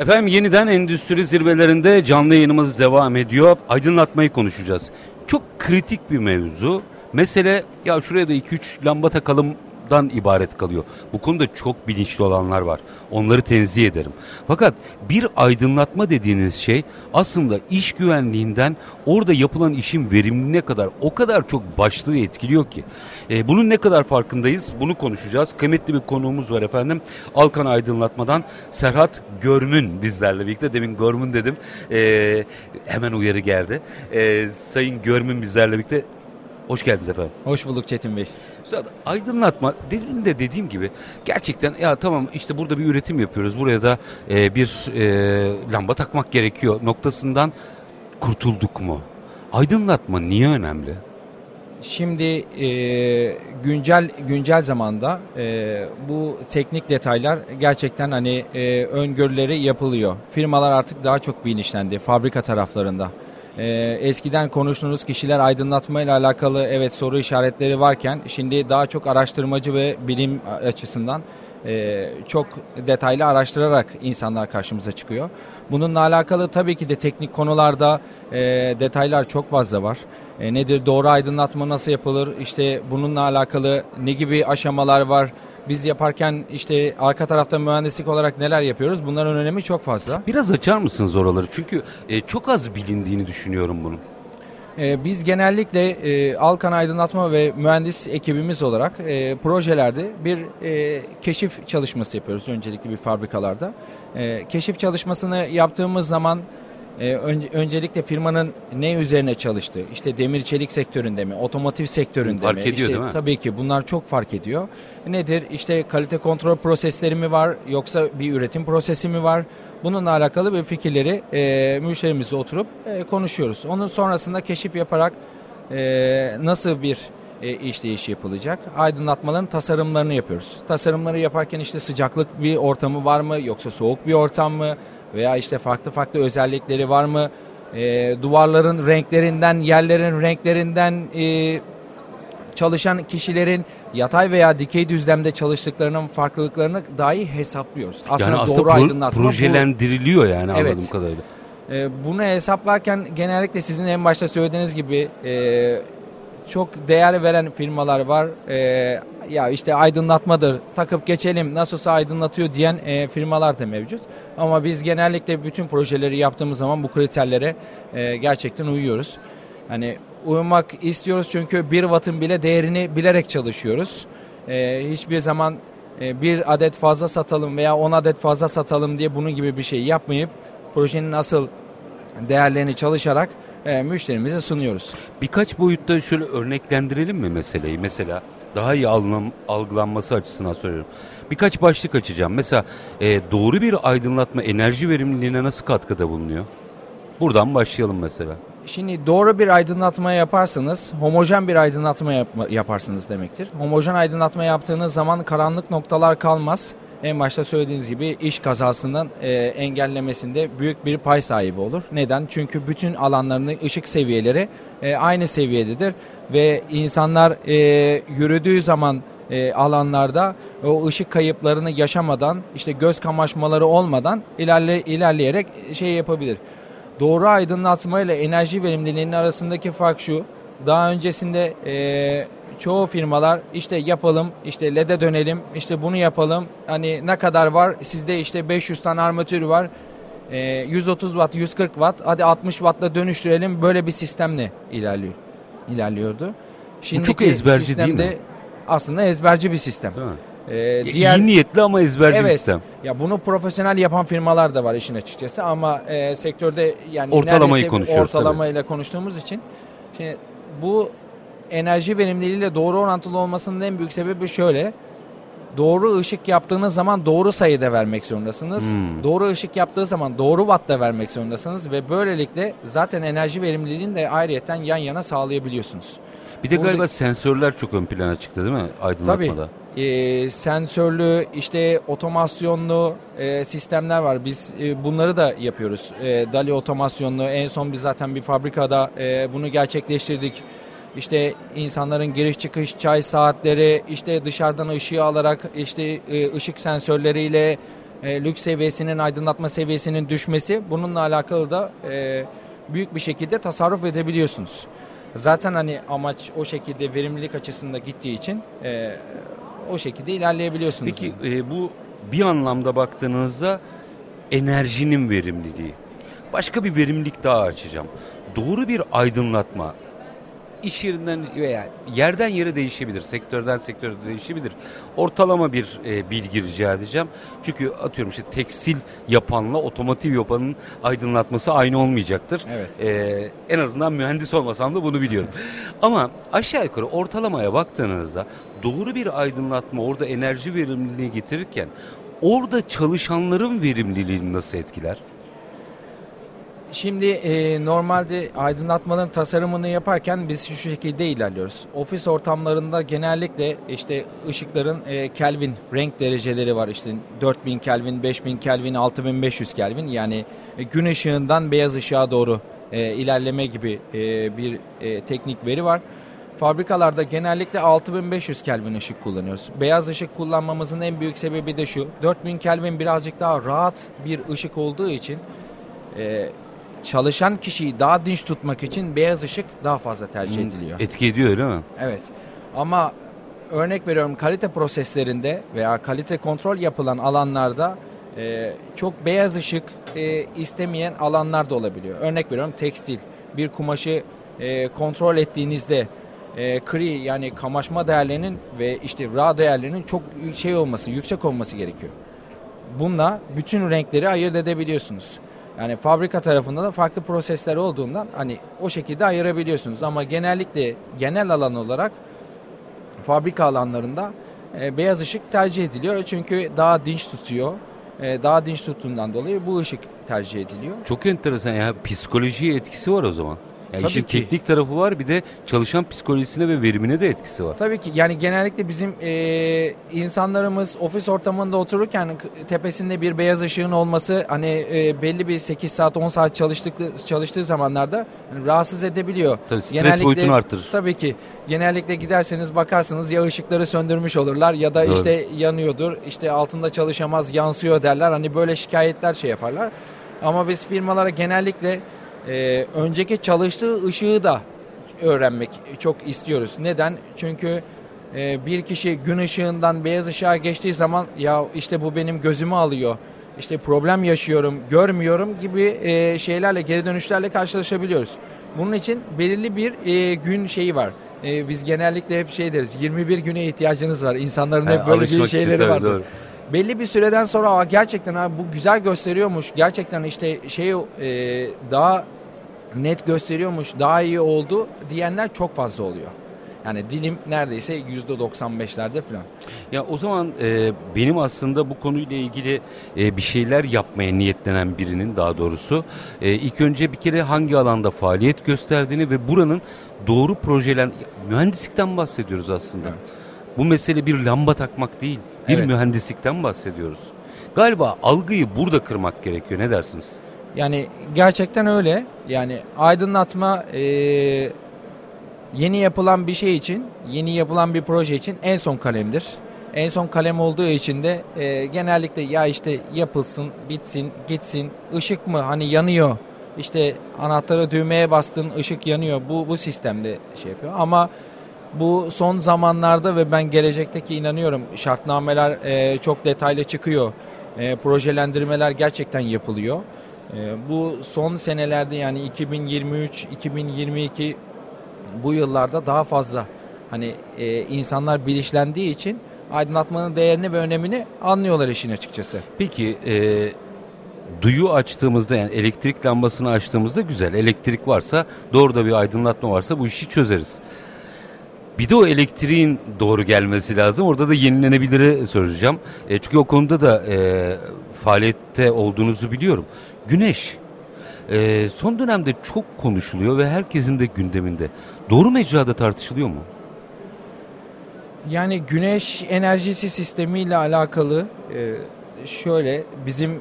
Efendim yeniden endüstri zirvelerinde canlı yayınımız devam ediyor. Aydınlatmayı konuşacağız. Çok kritik bir mevzu. Mesele ya şuraya da 2-3 lamba takalımdan ibaret kalıyor. Bu konuda çok bilinçli olanlar var. Onları tenzih ederim. Fakat bir aydınlatma dediğiniz şey aslında iş güvenliğinden orada yapılan işin verimliliğine kadar o kadar çok başlığı etkiliyor ki. Bunun ne kadar farkındayız? Bunu konuşacağız. Kıymetli bir konuğumuz var efendim. Alkan Aydınlatma'dan Serhat Görmün bizlerle birlikte. Demin Görmün dedim. Hemen uyarı geldi. Sayın Görmün bizlerle birlikte. Hoş geldiniz efendim. Hoş bulduk Çetin Bey. Aydınlatma dedim de dediğim gibi gerçekten ya tamam işte burada bir üretim yapıyoruz. Buraya da bir lamba takmak gerekiyor noktasından kurtulduk mu? Aydınlatma niye önemli? Şimdi güncel zamanda bu teknik detaylar gerçekten hani öngörüleri yapılıyor. Firmalar artık daha çok bilinçlendi fabrika taraflarında. Eskiden konuştuğunuz kişiler aydınlatmayla alakalı evet soru işaretleri varken şimdi daha çok araştırmacı ve bilim açısından çok detaylı araştırarak insanlar karşımıza çıkıyor. Bununla alakalı tabii ki de teknik konularda detaylar çok fazla var. Nedir doğru aydınlatma nasıl yapılır? İşte bununla alakalı ne gibi aşamalar var? Biz yaparken işte arka tarafta mühendislik olarak neler yapıyoruz? Bunların önemi çok fazla. Biraz açar mısınız oraları? Çünkü çok az bilindiğini düşünüyorum bunun. Biz genellikle Alkan Aydınlatma ve mühendis ekibimiz olarak projelerde bir keşif çalışması yapıyoruz. Öncelikle bir fabrikalarda. Keşif çalışmasını yaptığımız zaman öncelikle firmanın ne üzerine çalıştığı, işte demir çelik sektöründe mi, otomotiv sektöründe fark mi? Ediyor, işte, değil mi? Tabii ki bunlar çok fark ediyor. Nedir? İşte kalite kontrol prosesleri mi var yoksa bir üretim prosesi mi var? Bununla alakalı bir fikirleri müşterimizle oturup konuşuyoruz. Onun sonrasında keşif yaparak nasıl bir işleyişi yapılacak? Aydınlatmaların tasarımlarını yapıyoruz. Tasarımları yaparken işte sıcaklık bir ortamı var mı yoksa soğuk bir ortam mı? Veya işte farklı özellikleri var mı? Duvarların renklerinden, yerlerin renklerinden, çalışan kişilerin yatay veya dikey düzlemde çalıştıklarının farklılıklarını dahi hesaplıyoruz. Aslında doğru aydınlatma projelendiriliyor yani anladığım kadarıyla. Bunu hesaplarken genellikle sizin en başta söylediğiniz gibi çok değer veren firmalar var. Ya işte aydınlatmadır, takıp geçelim, nasılsa aydınlatıyor diyen firmalar da mevcut. Ama biz genellikle bütün projeleri yaptığımız zaman bu kriterlere gerçekten uyuyoruz. Hani uyumak istiyoruz çünkü 1 watt'ın bile değerini bilerek çalışıyoruz. Hiçbir zaman 1 adet fazla satalım veya 10 adet fazla satalım diye bunun gibi bir şey yapmayıp projenin asıl değerlerini çalışarak müşterimize sunuyoruz. Birkaç boyutta şöyle örneklendirelim mi meseleyi? Mesela daha iyi algılanması açısından söylüyorum. Birkaç başlık açacağım. Mesela doğru bir aydınlatma enerji verimliliğine nasıl katkıda bulunuyor? Buradan başlayalım mesela. Şimdi doğru bir aydınlatma yaparsanız homojen bir aydınlatma yaparsınız demektir. Homojen aydınlatma yaptığınız zaman karanlık noktalar kalmaz. En başta söylediğiniz gibi iş kazasından engellemesinde büyük bir pay sahibi olur. Neden? Çünkü bütün alanlarının ışık seviyeleri aynı seviyededir. Ve insanlar yürüdüğü zaman alanlarda o ışık kayıplarını yaşamadan, işte göz kamaşmaları olmadan ilerleyerek şey yapabilir. Doğru aydınlatma ile enerji verimliliğinin arasındaki fark şu. Daha öncesinde çoğu firmalar işte yapalım, işte LED'e dönelim, işte bunu yapalım. Hani ne kadar var? Sizde işte 500 tane armatür var. 130 watt, 140 watt. Hadi 60 watt'la dönüştürelim. Böyle bir sistemle ilerliyordu. Şimdiki bu çok ezberci değil mi? Aslında ezberci bir sistem. İyi niyetli ama ezberci bir sistem. Ya bunu profesyonel yapan firmalar da var işin açıkçası ama sektörde yani ortalamayla konuştuğumuz için şimdi bu enerji verimliliğiyle doğru orantılı olmasının en büyük sebebi şöyle. Doğru ışık yaptığınız zaman doğru sayıda vermek zorundasınız. Doğru ışık yaptığı zaman doğru wattta vermek zorundasınız ve böylelikle zaten enerji verimliliğini de ayrıyeten yan yana sağlayabiliyorsunuz. Bir de galiba sensörler çok ön plana çıktı değil mi aydınlatmada? Tabii. Sensörlü, işte otomasyonlu sistemler var. Biz bunları da yapıyoruz. Dali otomasyonlu. En son biz zaten bir fabrikada bunu gerçekleştirdik. İşte insanların giriş çıkış çay saatleri, işte dışarıdan ışığı alarak işte ışık sensörleriyle lüks seviyesinin, aydınlatma seviyesinin düşmesi, bununla alakalı da büyük bir şekilde tasarruf edebiliyorsunuz. Zaten hani amaç o şekilde verimlilik açısında gittiği için o şekilde ilerleyebiliyorsunuz. Peki bu bir anlamda baktığınızda enerjinin verimliliği. Başka bir verimlilik daha açacağım. Doğru bir aydınlatma iş yerinden veya yerden yere değişebilir, sektörden sektöre değişebilir. Ortalama bir bilgi rica edeceğim. Çünkü atıyorum işte tekstil yapanla otomotiv yapanın aydınlatması aynı olmayacaktır. Evet. En azından mühendis olmasam da bunu biliyorum. Ama aşağı yukarı ortalamaya baktığınızda doğru bir aydınlatma orada enerji verimliliğini getirirken orada çalışanların verimliliğini nasıl etkiler? Şimdi normalde aydınlatmanın tasarımını yaparken biz şu şekilde ilerliyoruz. Ofis ortamlarında genellikle işte ışıkların Kelvin renk dereceleri var. İşte 4000 Kelvin, 5000 Kelvin, 6500 Kelvin. Yani gün ışığından beyaz ışığa doğru ilerleme gibi bir teknik veri var. Fabrikalarda genellikle 6500 Kelvin ışık kullanıyoruz. Beyaz ışık kullanmamızın en büyük sebebi de şu. 4000 Kelvin birazcık daha rahat bir ışık olduğu için çalışan kişiyi daha dinç tutmak için beyaz ışık daha fazla tercih ediliyor. Etki ediyor değil mi? Evet. Ama örnek veriyorum, kalite proseslerinde veya kalite kontrol yapılan alanlarda çok beyaz ışık istemeyen alanlar da olabiliyor. Örnek veriyorum, tekstil. Bir kumaşı kontrol ettiğinizde kri yani kamaşma değerlerinin ve işte ra değerlerinin çok yüksek olması gerekiyor. Bununla bütün renkleri ayırt edebiliyorsunuz. Yani fabrika tarafında da farklı prosesler olduğundan hani o şekilde ayırabiliyorsunuz. Ama genellikle genel alan olarak fabrika alanlarında beyaz ışık tercih ediliyor. Çünkü daha dinç tutuyor. Daha dinç tuttuğundan dolayı bu ışık tercih ediliyor. Çok enteresan ya, psikolojiye etkisi var o zaman. Yani işin teknik tarafı var, bir de çalışan psikolojisine ve verimine de etkisi var. Tabii ki yani genellikle bizim insanlarımız ofis ortamında otururken tepesinde bir beyaz ışığın olması hani belli bir 8 saat 10 saat çalıştığı zamanlarda yani rahatsız edebiliyor. Tabii stres genellikle, boyutunu artırır. Tabii ki genellikle giderseniz bakarsınız ya ışıkları söndürmüş olurlar ya da işte yanıyordur, işte altında çalışamaz, yansıyor derler, hani böyle şikayetler yaparlar. Ama biz firmalara genellikle önceki çalıştığı ışığı da öğrenmek çok istiyoruz. Neden? Çünkü bir kişi gün ışığından beyaz ışığa geçtiği zaman ya işte bu benim gözümü alıyor, işte problem yaşıyorum, görmüyorum gibi şeylerle, geri dönüşlerle karşılaşabiliyoruz. Bunun için belirli bir gün şeyi var. Biz genellikle hep deriz, 21 güne ihtiyacınız var. İnsanların hep böyle bir şeyleri vardır. Belli bir süreden sonra gerçekten bu güzel gösteriyormuş, gerçekten işte daha net gösteriyormuş, daha iyi oldu diyenler çok fazla oluyor. Yani dilim neredeyse %95'lerde falan. Ya o zaman benim aslında bu konuyla ilgili bir şeyler yapmaya niyetlenen birinin, daha doğrusu ilk önce bir kere hangi alanda faaliyet gösterdiğini ve buranın doğru projeler, mühendislikten bahsediyoruz aslında. Evet. Bu mesele bir lamba takmak değil. Bir mühendislikten bahsediyoruz. Galiba algıyı burada kırmak gerekiyor. Ne dersiniz? Yani gerçekten öyle. Yani aydınlatma yeni yapılan bir şey için, yeni yapılan bir proje için en son kalemdir. En son kalem olduğu için de genellikle ya işte yapılsın, bitsin, gitsin. Işık mı? Hani yanıyor. İşte anahtara düğmeye bastın, ışık yanıyor. Bu sistemde yapıyor. Ama bu son zamanlarda ve ben gelecekteki inanıyorum, şartnameler çok detaylı çıkıyor. Projelendirmeler gerçekten yapılıyor. Bu son senelerde yani 2023, 2022 bu yıllarda daha fazla hani insanlar bilinçlendiği için aydınlatmanın değerini ve önemini anlıyorlar işin açıkçası. Peki duyu açtığımızda, yani elektrik lambasını açtığımızda güzel. Elektrik varsa, doğru da bir aydınlatma varsa bu işi çözeriz. Bir de o elektriğin doğru gelmesi lazım. Orada da yenilenebilire soracağım. Çünkü o konuda da faaliyette olduğunuzu biliyorum. Güneş. Son dönemde çok konuşuluyor ve herkesin de gündeminde. Doğru mecrada tartışılıyor mu? Yani güneş enerjisi sistemiyle alakalı şöyle bizim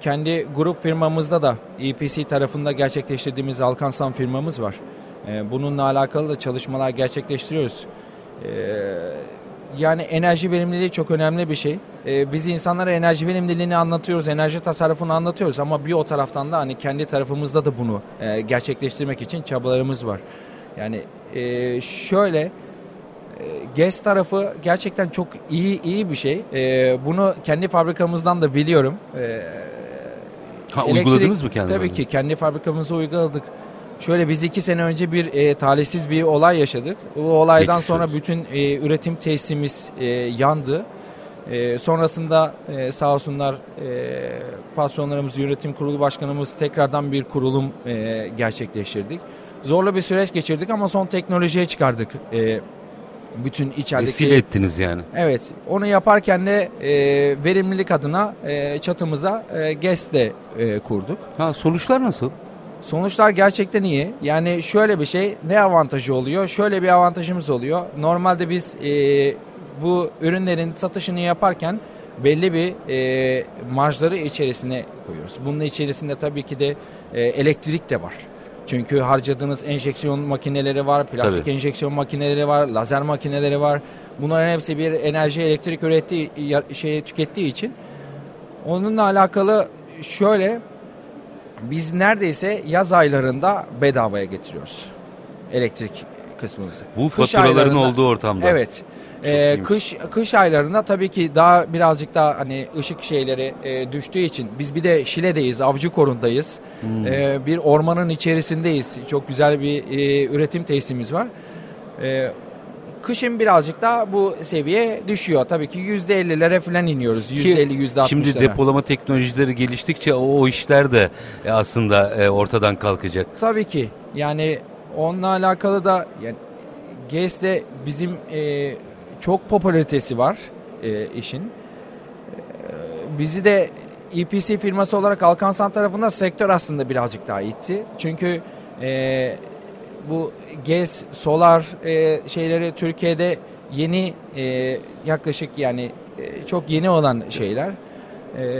kendi grup firmamızda da EPC tarafında gerçekleştirdiğimiz Alkan San firmamız var. Bununla alakalı da çalışmalar gerçekleştiriyoruz. Yani enerji verimliliği çok önemli bir şey. Biz insanlara enerji verimliliğini anlatıyoruz, enerji tasarrufunu anlatıyoruz ama bir o taraftan da hani kendi tarafımızda da bunu gerçekleştirmek için çabalarımız var. Yani şöyle, GES tarafı gerçekten çok iyi bir şey. Bunu kendi fabrikamızdan da biliyorum. Uyguladınız mı kendiniz? Tabii ki kendi fabrikamızı uyguladık. Şöyle, biz 2 sene önce talihsiz bir olay yaşadık. Bu olaydan sonra bütün üretim tesisimiz yandı. Sonrasında sağ olsunlar patronlarımız, yönetim kurulu başkanımız tekrardan bir kurulum gerçekleştirdik. Zorlu bir süreç geçirdik ama son teknolojiye çıkardık. Bütün içerideki... Esil ettiniz yani. Evet. Onu yaparken de verimlilik adına çatımıza GES de kurduk. Sonuçlar nasıl? Sonuçlar gerçekten iyi. Yani şöyle bir şey, ne avantajı oluyor? Şöyle bir avantajımız oluyor. Normalde biz bu ürünlerin satışını yaparken belli bir marjları içerisine koyuyoruz. Bunun içerisinde tabii ki de elektrik de var. Çünkü harcadığınız enjeksiyon makineleri var, plastik enjeksiyon makineleri var, lazer makineleri var. Bunların hepsi bir enerji, elektrik tükettiği için. Onunla alakalı şöyle, biz neredeyse yaz aylarında bedavaya getiriyoruz elektrik kısmımızı. Bu faturaların olduğu ortamda. Evet. Kış aylarında tabii ki daha birazcık daha hani ışık şeyleri düştüğü için, biz bir de Şile'deyiz, Avcıkorun'dayız. Bir ormanın içerisindeyiz. Çok güzel bir üretim tesisimiz var. Kışın birazcık daha bu seviye düşüyor. Tabii ki %50'lere falan iniyoruz. %50, %60'lara. Şimdi depolama teknolojileri geliştikçe o işler de aslında ortadan kalkacak. Tabii ki. Yani onunla alakalı da yani GES'de bizim çok popülaritesi var işin. Bizi de EPC firması olarak Alkan San tarafında sektör aslında birazcık daha itti. Çünkü bu GES, solar şeyleri Türkiye'de yeni yaklaşık yani çok yeni olan şeyler.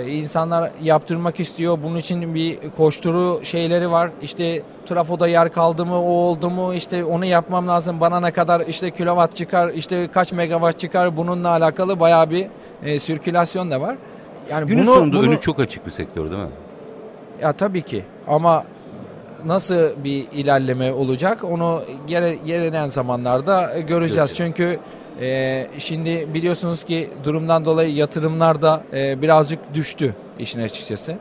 İnsanlar yaptırmak istiyor. Bunun için bir koşturu şeyleri var. İşte trafoda yer kaldı mı, o oldu mu, işte onu yapmam lazım. Bana ne kadar işte kilowatt çıkar, işte kaç megawatt çıkar, bununla alakalı bayağı bir sirkülasyon da var. Yani günün sonunda önü çok açık bir sektör değil mi? Ya tabii ki ama nasıl bir ilerleme olacak onu gelen zamanlarda göreceğiz. Çünkü şimdi biliyorsunuz ki durumdan dolayı yatırımlar da birazcık düştü işin açıkçası.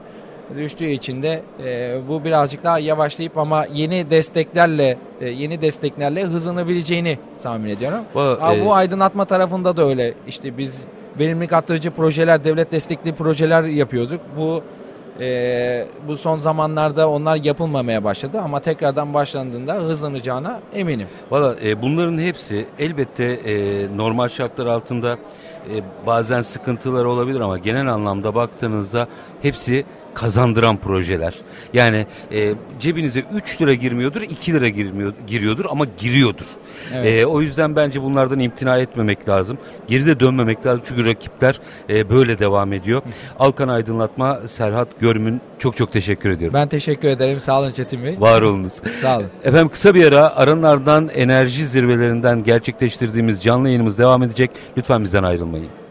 Düştüğü için de bu birazcık daha yavaşlayıp ama yeni desteklerle hızlanabileceğini tahmin ediyorum. Bu aydınlatma tarafında da öyle. İşte biz verimlilik artırıcı projeler, devlet destekli projeler yapıyorduk. Bu son zamanlarda onlar yapılmamaya başladı ama tekrardan başlandığında hızlanacağına eminim. Valla bunların hepsi elbette normal şartlar altında bazen sıkıntılar olabilir ama genel anlamda baktığınızda hepsi kazandıran projeler. Yani cebinize 3 lira girmiyordur, 2 lira giriyordur ama giriyordur. Evet. O yüzden bence bunlardan imtina etmemek lazım. Geride dönmemek lazım çünkü rakipler böyle devam ediyor. Alkan Aydınlatma, Serhat Görmün, çok çok teşekkür ediyorum. Ben teşekkür ederim. Sağ olun Çetin Bey. Var olunuz. Sağ olun. Efendim, kısa bir ara, aranın ardından enerji zirvelerinden gerçekleştirdiğimiz canlı yayınımız devam edecek. Lütfen bizden ayrılmayın.